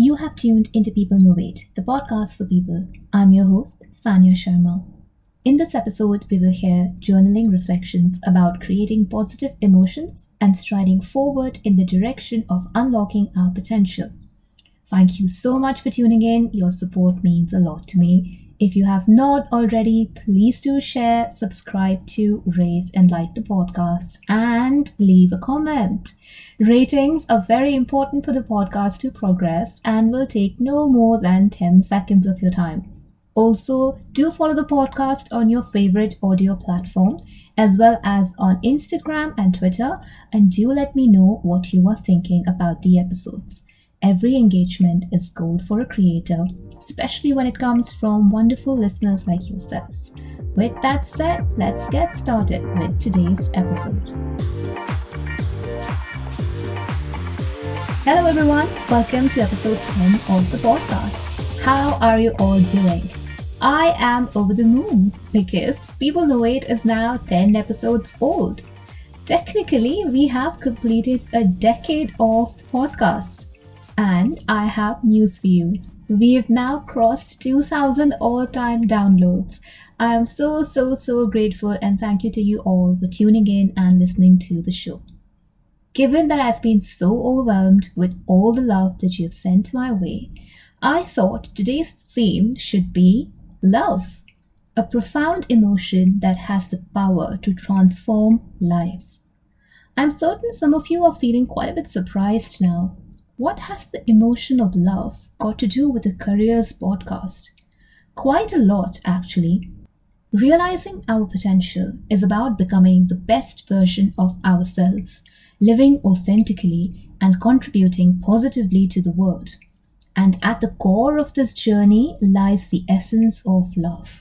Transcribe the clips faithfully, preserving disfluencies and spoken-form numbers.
You have tuned into People Know Weight, the podcast for people. I'm your host, Sanya Sharma. In this episode, we will hear journaling reflections about creating positive emotions and striding forward in the direction of unlocking our potential. Thank you so much for tuning in. Your support means a lot to me. If you have not already, please do share, subscribe to, rate and like the podcast and leave a comment. Ratings are very important for the podcast to progress and will take no more than ten seconds of your time. Also, do follow the podcast on your favorite audio platform as well as on Instagram and Twitter, and do let me know what you are thinking about the episodes. Every engagement is gold for a creator, especially when it comes from wonderful listeners like yourselves. With that said, let's get started with today's episode. Hello everyone, welcome to episode ten of the podcast. How are you all doing? I am over the moon because People Know Weight is now ten episodes old. Technically, we have completed a decade of the podcast. And I have news for you. We have now crossed two thousand all-time downloads. I am so, so, so grateful and thank you to you all for tuning in and listening to the show. Given that I've been so overwhelmed with all the love that you've sent my way, I thought today's theme should be love, a profound emotion that has the power to transform lives. I'm certain some of you are feeling quite a bit surprised now. What has the emotion of love got to do with a careers podcast? Quite a lot, actually. Realizing our potential is about becoming the best version of ourselves, living authentically and contributing positively to the world. And at the core of this journey lies the essence of love.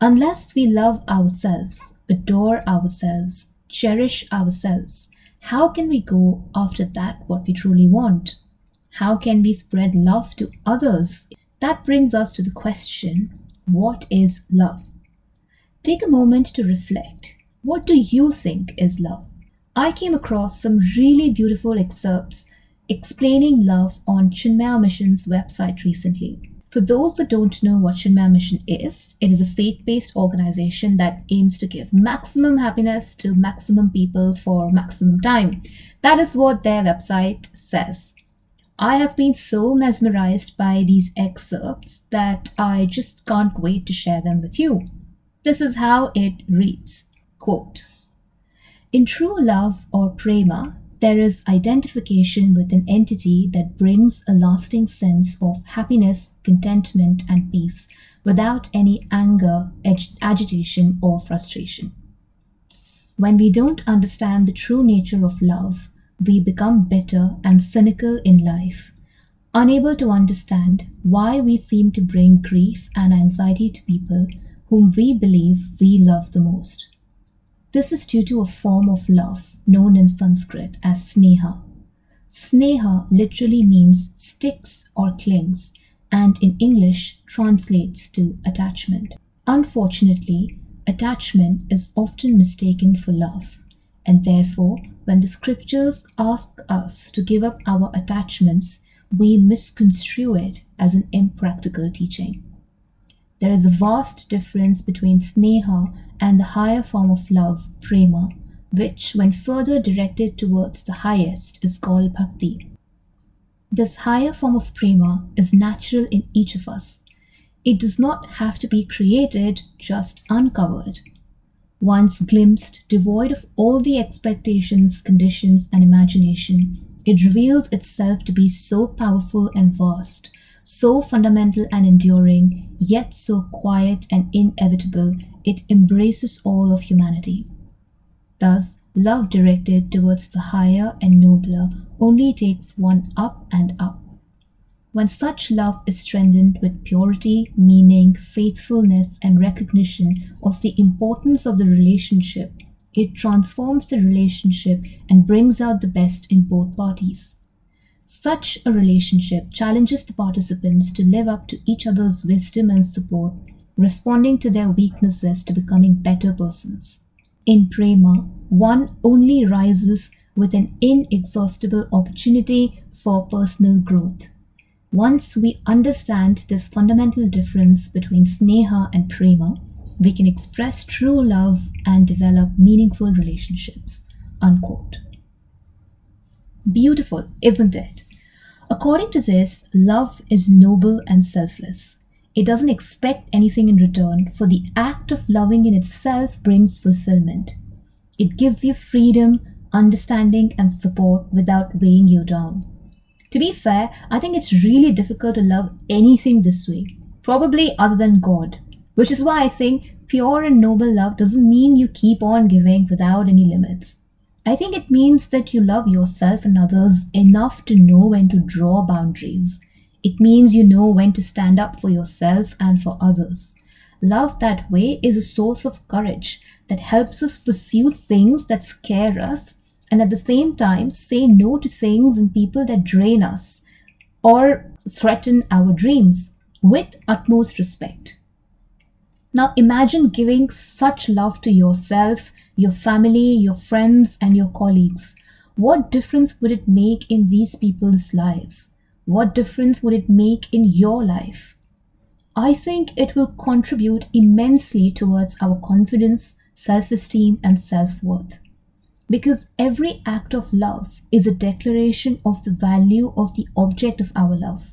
Unless we love ourselves, adore ourselves, cherish ourselves, how can we go after that what we truly want? How can we spread love to others? That brings us to the question, what is love? Take a moment to reflect. What do you think is love? I came across some really beautiful excerpts explaining love on Chinmaya Mission's website recently. For those that don't know what Chinmaya Mission is, it is a faith-based organization that aims to give maximum happiness to maximum people for maximum time. That is what their website says. I have been so mesmerized by these excerpts that I just can't wait to share them with you. This is how it reads, quote, "In true love or prema, there is identification with an entity that brings a lasting sense of happiness, contentment, and peace without any anger, ag- agitation, or frustration. When we don't understand the true nature of love, we become bitter and cynical in life, unable to understand why we seem to bring grief and anxiety to people whom we believe we love the most. This is due to a form of love known in Sanskrit as sneha. Sneha literally means sticks or clings and in English translates to attachment. Unfortunately, attachment is often mistaken for love, and therefore when the scriptures ask us to give up our attachments, we misconstrue it as an impractical teaching. There is a vast difference between sneha and the higher form of love, prema, which, when further directed towards the highest, is called bhakti. This higher form of prema is natural in each of us. It does not have to be created, just uncovered. Once glimpsed, devoid of all the expectations, conditions, and imagination, it reveals itself to be so powerful and vast, so fundamental and enduring, yet so quiet and inevitable, it embraces all of humanity. Thus, love directed towards the higher and nobler only takes one up and up. When such love is strengthened with purity, meaning, faithfulness, and recognition of the importance of the relationship, it transforms the relationship and brings out the best in both parties. Such a relationship challenges the participants to live up to each other's wisdom and support, responding to their weaknesses to becoming better persons. In prema, one only rises with an inexhaustible opportunity for personal growth. Once we understand this fundamental difference between sneha and prema, we can express true love and develop meaningful relationships, unquote. Beautiful, isn't it? According to this, love is noble and selfless. It doesn't expect anything in return, for the act of loving in itself brings fulfillment. It gives you freedom, understanding, and support without weighing you down. To be fair, I think it's really difficult to love anything this way, probably other than God, which is why I think pure and noble love doesn't mean you keep on giving without any limits. I think it means that you love yourself and others enough to know when to draw boundaries. It means you know when to stand up for yourself and for others. Love that way is a source of courage that helps us pursue things that scare us and at the same time say no to things and people that drain us or threaten our dreams with utmost respect. Now imagine giving such love to yourself, your family, your friends, and your colleagues. What difference would it make in these people's lives? What difference would it make in your life? I think it will contribute immensely towards our confidence, self-esteem, and self-worth. Because every act of love is a declaration of the value of the object of our love.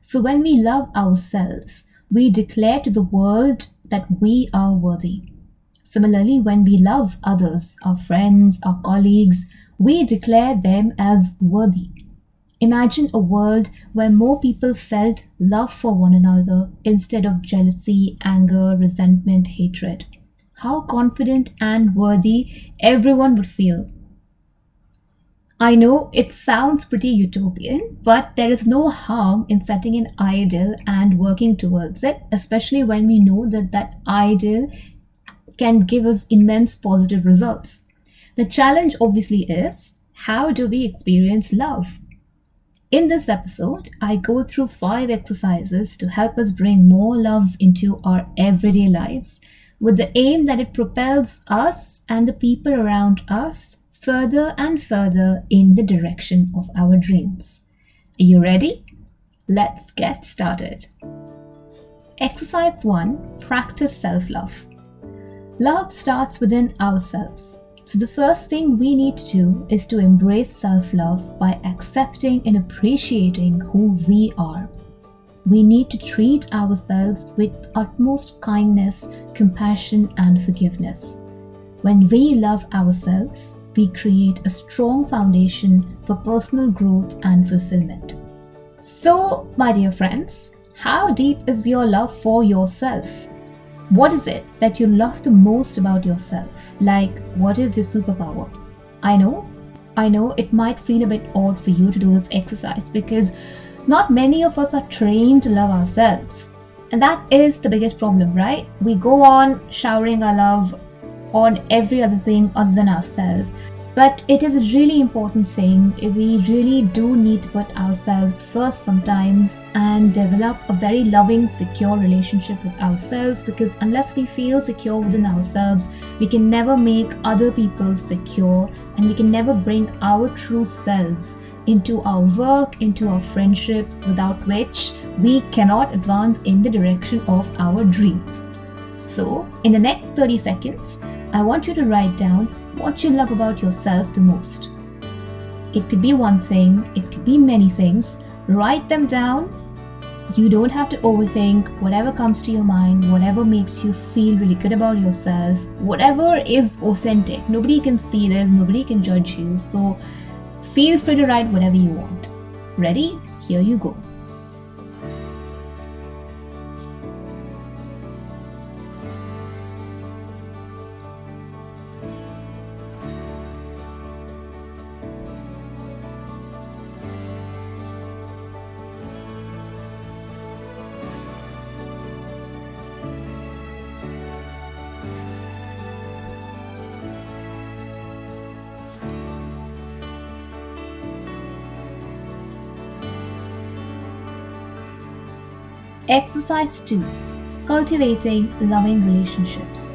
So when we love ourselves, we declare to the world that we are worthy. Similarly, when we love others, our friends, our colleagues, we declare them as worthy. Imagine a world where more people felt love for one another instead of jealousy, anger, resentment, hatred. How confident and worthy everyone would feel. I know it sounds pretty utopian, but there is no harm in setting an ideal and working towards it, especially when we know that that ideal can give us immense positive results. The challenge obviously is, how do we experience love? In this episode, I go through five exercises to help us bring more love into our everyday lives with the aim that it propels us and the people around us further and further in the direction of our dreams. Are you ready? Let's get started. Exercise one. Practice self-love. Love starts within ourselves. So the first thing we need to do is to embrace self-love by accepting and appreciating who we are. We need to treat ourselves with utmost kindness, compassion, and forgiveness. When we love ourselves, we create a strong foundation for personal growth and fulfillment. So, my dear friends, how deep is your love for yourself? What is it that you love the most about yourself? Like, what is your superpower? I know, I know it might feel a bit odd for you to do this exercise because not many of us are trained to love ourselves. And that is the biggest problem, right? We go on showering our love on every other thing other than ourselves. But it is a really important thing. We really do need to put ourselves first sometimes and develop a very loving, secure relationship with ourselves, because unless we feel secure within ourselves, we can never make other people secure, and we can never bring our true selves into our work, into our friendships, without which we cannot advance in the direction of our dreams. So, in the next thirty seconds, I want you to write down what you love about yourself the most. It could be one thing, it could be many things. Write them down. You don't have to overthink. Whatever comes to your mind, whatever makes you feel really good about yourself, whatever is authentic. Nobody can see this, nobody can judge you. So feel free to write whatever you want. Ready? Here you go. Exercise two. Cultivating loving relationships.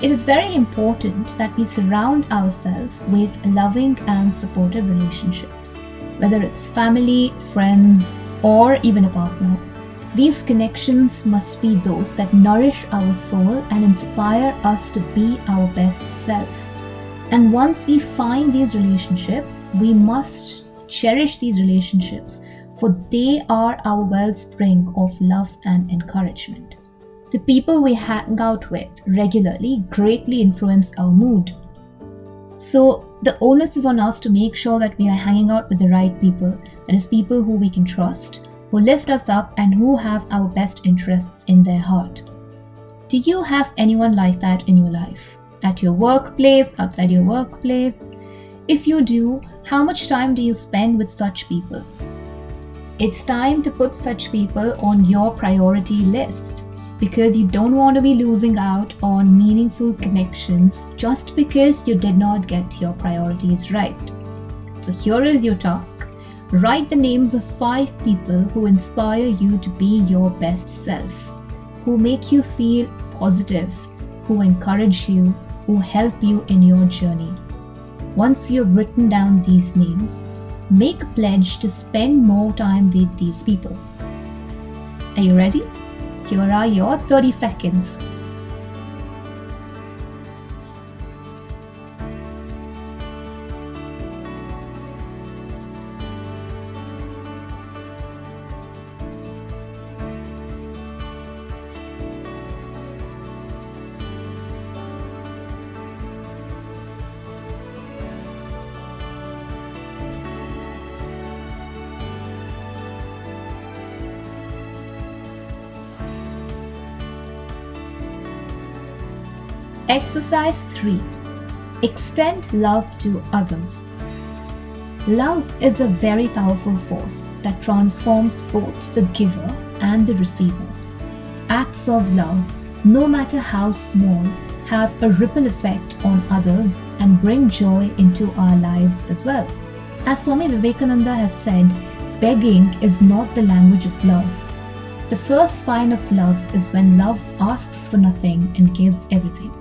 It is very important that we surround ourselves with loving and supportive relationships, whether it's family, friends, or even a partner. These connections must be those that nourish our soul and inspire us to be our best self. And once we find these relationships, we must cherish these relationships, for they are our wellspring of love and encouragement. The people we hang out with regularly greatly influence our mood. So the onus is on us to make sure that we are hanging out with the right people, that is, people who we can trust, who lift us up and who have our best interests in their heart. Do you have anyone like that in your life? At your workplace, outside your workplace? If you do, how much time do you spend with such people? It's time to put such people on your priority list, because you don't want to be losing out on meaningful connections just because you did not get your priorities right. So here is your task. Write the names of five people who inspire you to be your best self, who make you feel positive, who encourage you, who help you in your journey. Once you've written down these names, make a pledge to spend more time with these people. Are you ready? Here are your thirty seconds. Exercise three. Extend love to others. Love is a very powerful force that transforms both the giver and the receiver. Acts of love, no matter how small, have a ripple effect on others and bring joy into our lives as well. As Swami Vivekananda has said, begging is not the language of love. The first sign of love is when love asks for nothing and gives everything.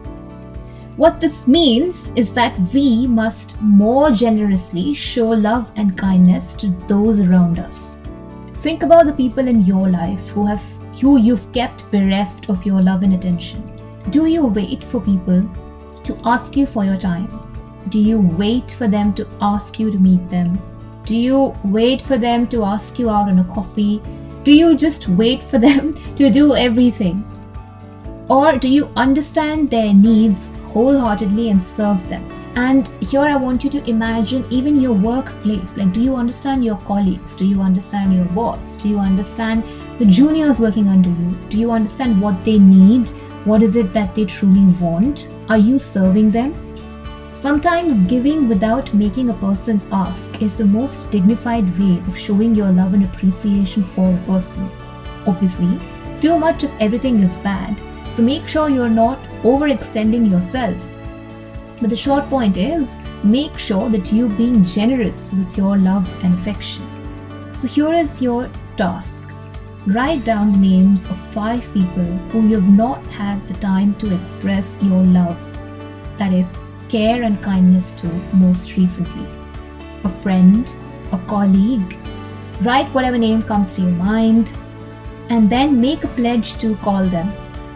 What this means is that we must more generously show love and kindness to those around us. Think about the people in your life who have who you've kept bereft of your love and attention. Do you wait for people to ask you for your time? Do you wait for them to ask you to meet them? Do you wait for them to ask you out on a coffee? Do you just wait for them to do everything? Or do you understand their needs wholeheartedly and serve them? And here I want you to imagine even your workplace. Like, do you understand your colleagues? Do you understand your boss? Do you understand the juniors working under you? Do you understand what they need? What is it that they truly want? Are you serving them? Sometimes giving without making a person ask is the most dignified way of showing your love and appreciation for a person. Obviously, too much of everything is bad. So make sure you're not overextending yourself. But the short point is, make sure that you're being generous with your love and affection. So here is your task. Write down the names of five people who you've not had the time to express your love, that is, care and kindness to most recently. A friend, a colleague, write whatever name comes to your mind, and then make a pledge to call them.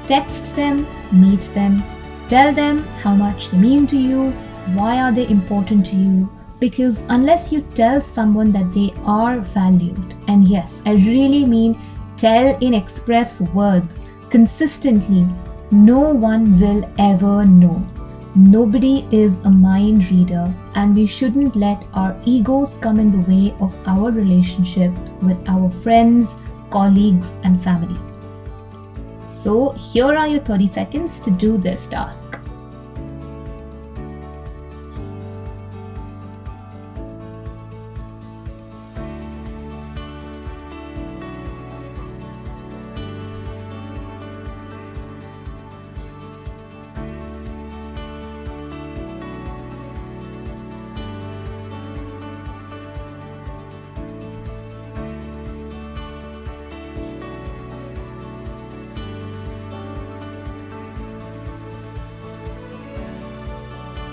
Text them, meet them, tell them how much they mean to you, why are they important to you, because unless you tell someone that they are valued, and yes, I really mean tell in express words consistently, no one will ever know. Nobody is a mind reader, and we shouldn't let our egos come in the way of our relationships with our friends, colleagues, and family. So here are your thirty seconds to do this task.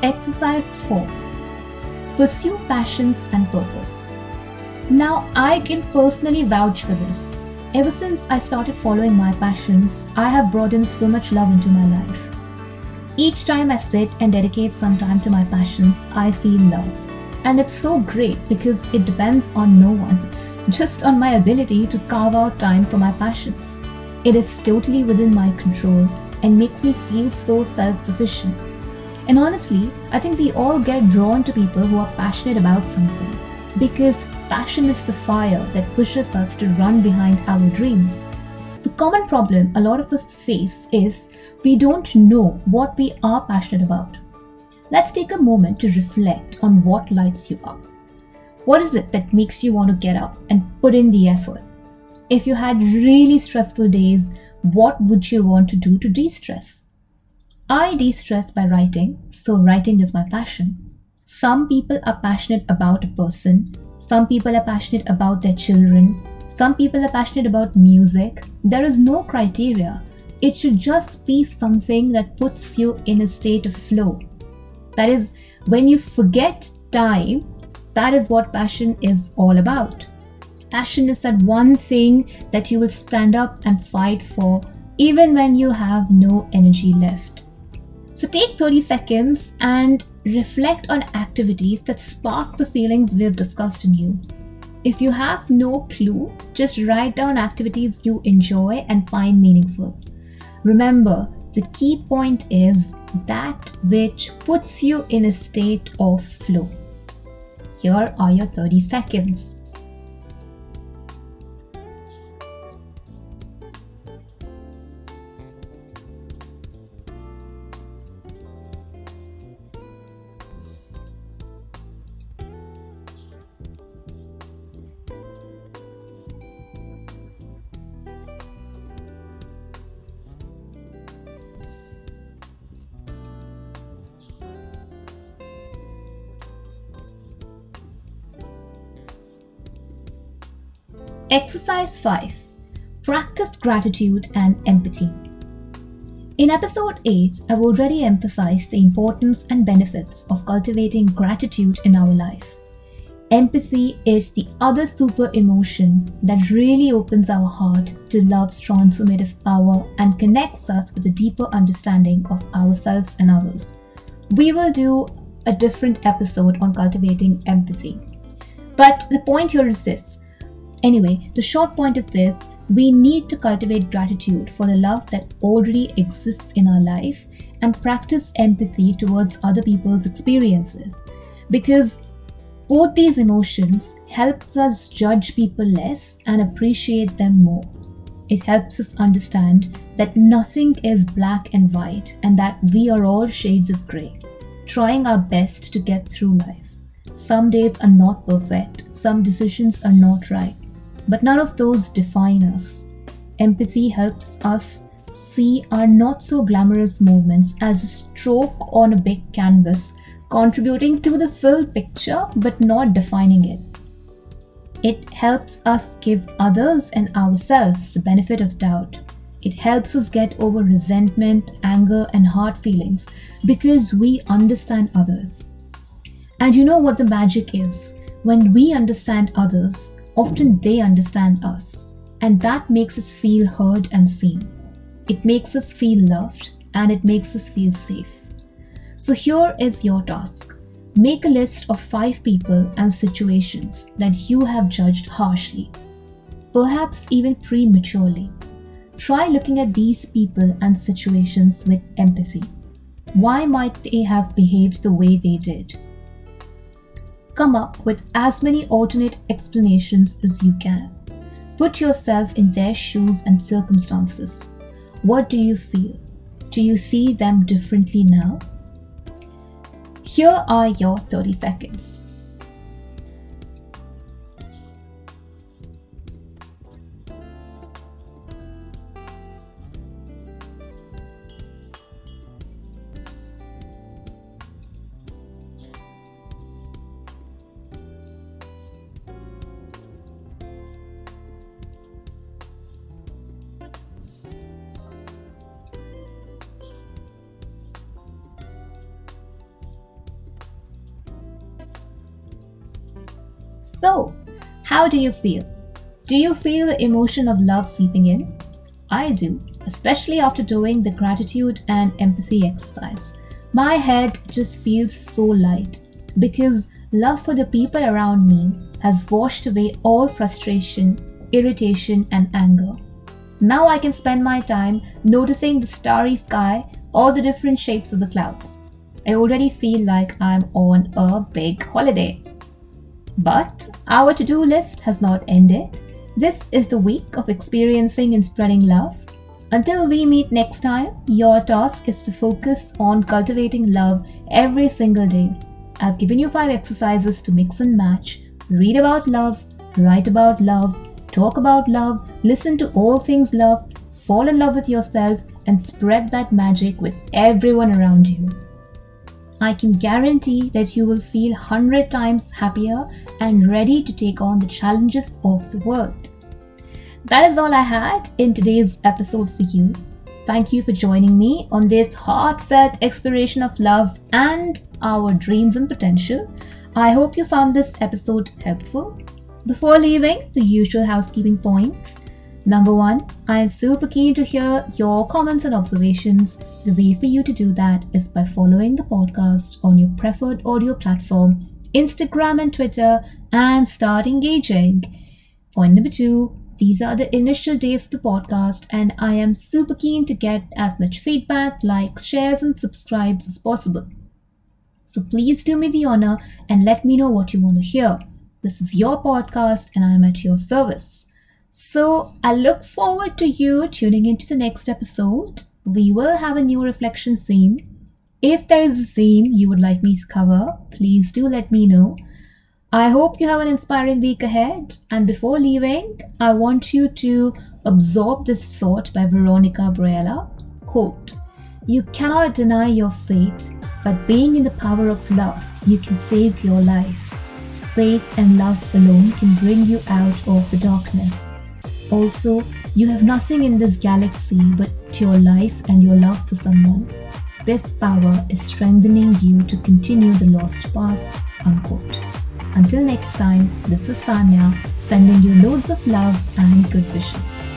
Exercise four. Pursue passions and purpose. Now, I can personally vouch for this. Ever since I started following my passions, I have brought in so much love into my life. Each time I sit and dedicate some time to my passions, I feel love. And it's so great because it depends on no one, just on my ability to carve out time for my passions. It is totally within my control and makes me feel so self-sufficient. And honestly, I think we all get drawn to people who are passionate about something, because passion is the fire that pushes us to run behind our dreams. The common problem a lot of us face is we don't know what we are passionate about. Let's take a moment to reflect on what lights you up. What is it that makes you want to get up and put in the effort? If you had really stressful days, what would you want to do to de-stress? I de-stress by writing, so writing is my passion. Some people are passionate about a person, some people are passionate about their children, some people are passionate about music. There is no criteria. It should just be something that puts you in a state of flow. That is, when you forget time, that is what passion is all about. Passion is that one thing that you will stand up and fight for, even when you have no energy left. So take thirty seconds and reflect on activities that spark the feelings we've discussed in you. If you have no clue, just write down activities you enjoy and find meaningful. Remember, the key point is that which puts you in a state of flow. Here are your thirty seconds. Exercise five. Practice gratitude and empathy. In episode eight, I've already emphasized the importance and benefits of cultivating gratitude in our life. Empathy is the other super emotion that really opens our heart to love's transformative power and connects us with a deeper understanding of ourselves and others. We will do a different episode on cultivating empathy. But the point here is this. Anyway, the short point is this: we need to cultivate gratitude for the love that already exists in our life and practice empathy towards other people's experiences, because both these emotions helps us judge people less and appreciate them more. It helps us understand that nothing is black and white and that we are all shades of grey, trying our best to get through life. Some days are not perfect, some decisions are not right, but none of those define us. Empathy helps us see our not-so-glamorous moments as a stroke on a big canvas, contributing to the full picture but not defining it. It helps us give others and ourselves the benefit of doubt. It helps us get over resentment, anger, and hard feelings because we understand others. And you know what the magic is? When we understand others, often they understand us, and that makes us feel heard and seen. It makes us feel loved, and it makes us feel safe. So here is your task. Make a list of five people and situations that you have judged harshly, perhaps even prematurely. Try looking at these people and situations with empathy. Why might they have behaved the way they did? Come up with as many alternate explanations as you can. Put yourself in their shoes and circumstances. What do you feel? Do you see them differently now? Here are your thirty seconds. So, How do you feel? Do you feel the emotion of love seeping in? I do, especially after doing the gratitude and empathy exercise. My head just feels so light because love for the people around me has washed away all frustration, irritation, and anger. Now I can spend my time noticing the starry sky, all the different shapes of the clouds. I already feel like I'm on a big holiday. But our to-do list has not ended. This is the week of experiencing and spreading love. Until we meet next time, your task is to focus on cultivating love every single day. I've given you five exercises to mix and match. Read about love, write about love, talk about love, listen to all things love, fall in love with yourself, and spread that magic with everyone around you. I can guarantee that you will feel one hundred times happier and ready to take on the challenges of the world. That is all I had in today's episode for you. Thank you for joining me on this heartfelt exploration of love and our dreams and potential. I hope you found this episode helpful. Before leaving, the usual housekeeping points. Number one, I am super keen to hear your comments and observations. The way for you to do that is by following the podcast on your preferred audio platform, Instagram and Twitter, and start engaging. Point number two, these are the initial days of the podcast, and I am super keen to get as much feedback, likes, shares, and subscribes as possible. So please do me the honor and let me know what you want to hear. This is your podcast and I am at your service. So I look forward to you tuning into the next episode. We will have a new reflection theme. If there is a theme you would like me to cover, please do let me know. I hope you have an inspiring week ahead. And before leaving, I want you to absorb this thought by Veronica Briella. Quote, "You cannot deny your fate, but being in the power of love, you can save your life. Faith and love alone can bring you out of the darkness. Also, you have nothing in this galaxy but your life and your love for someone. This power is strengthening you to continue the lost path." Unquote. Until next time, this is Sanya, sending you loads of love and good wishes.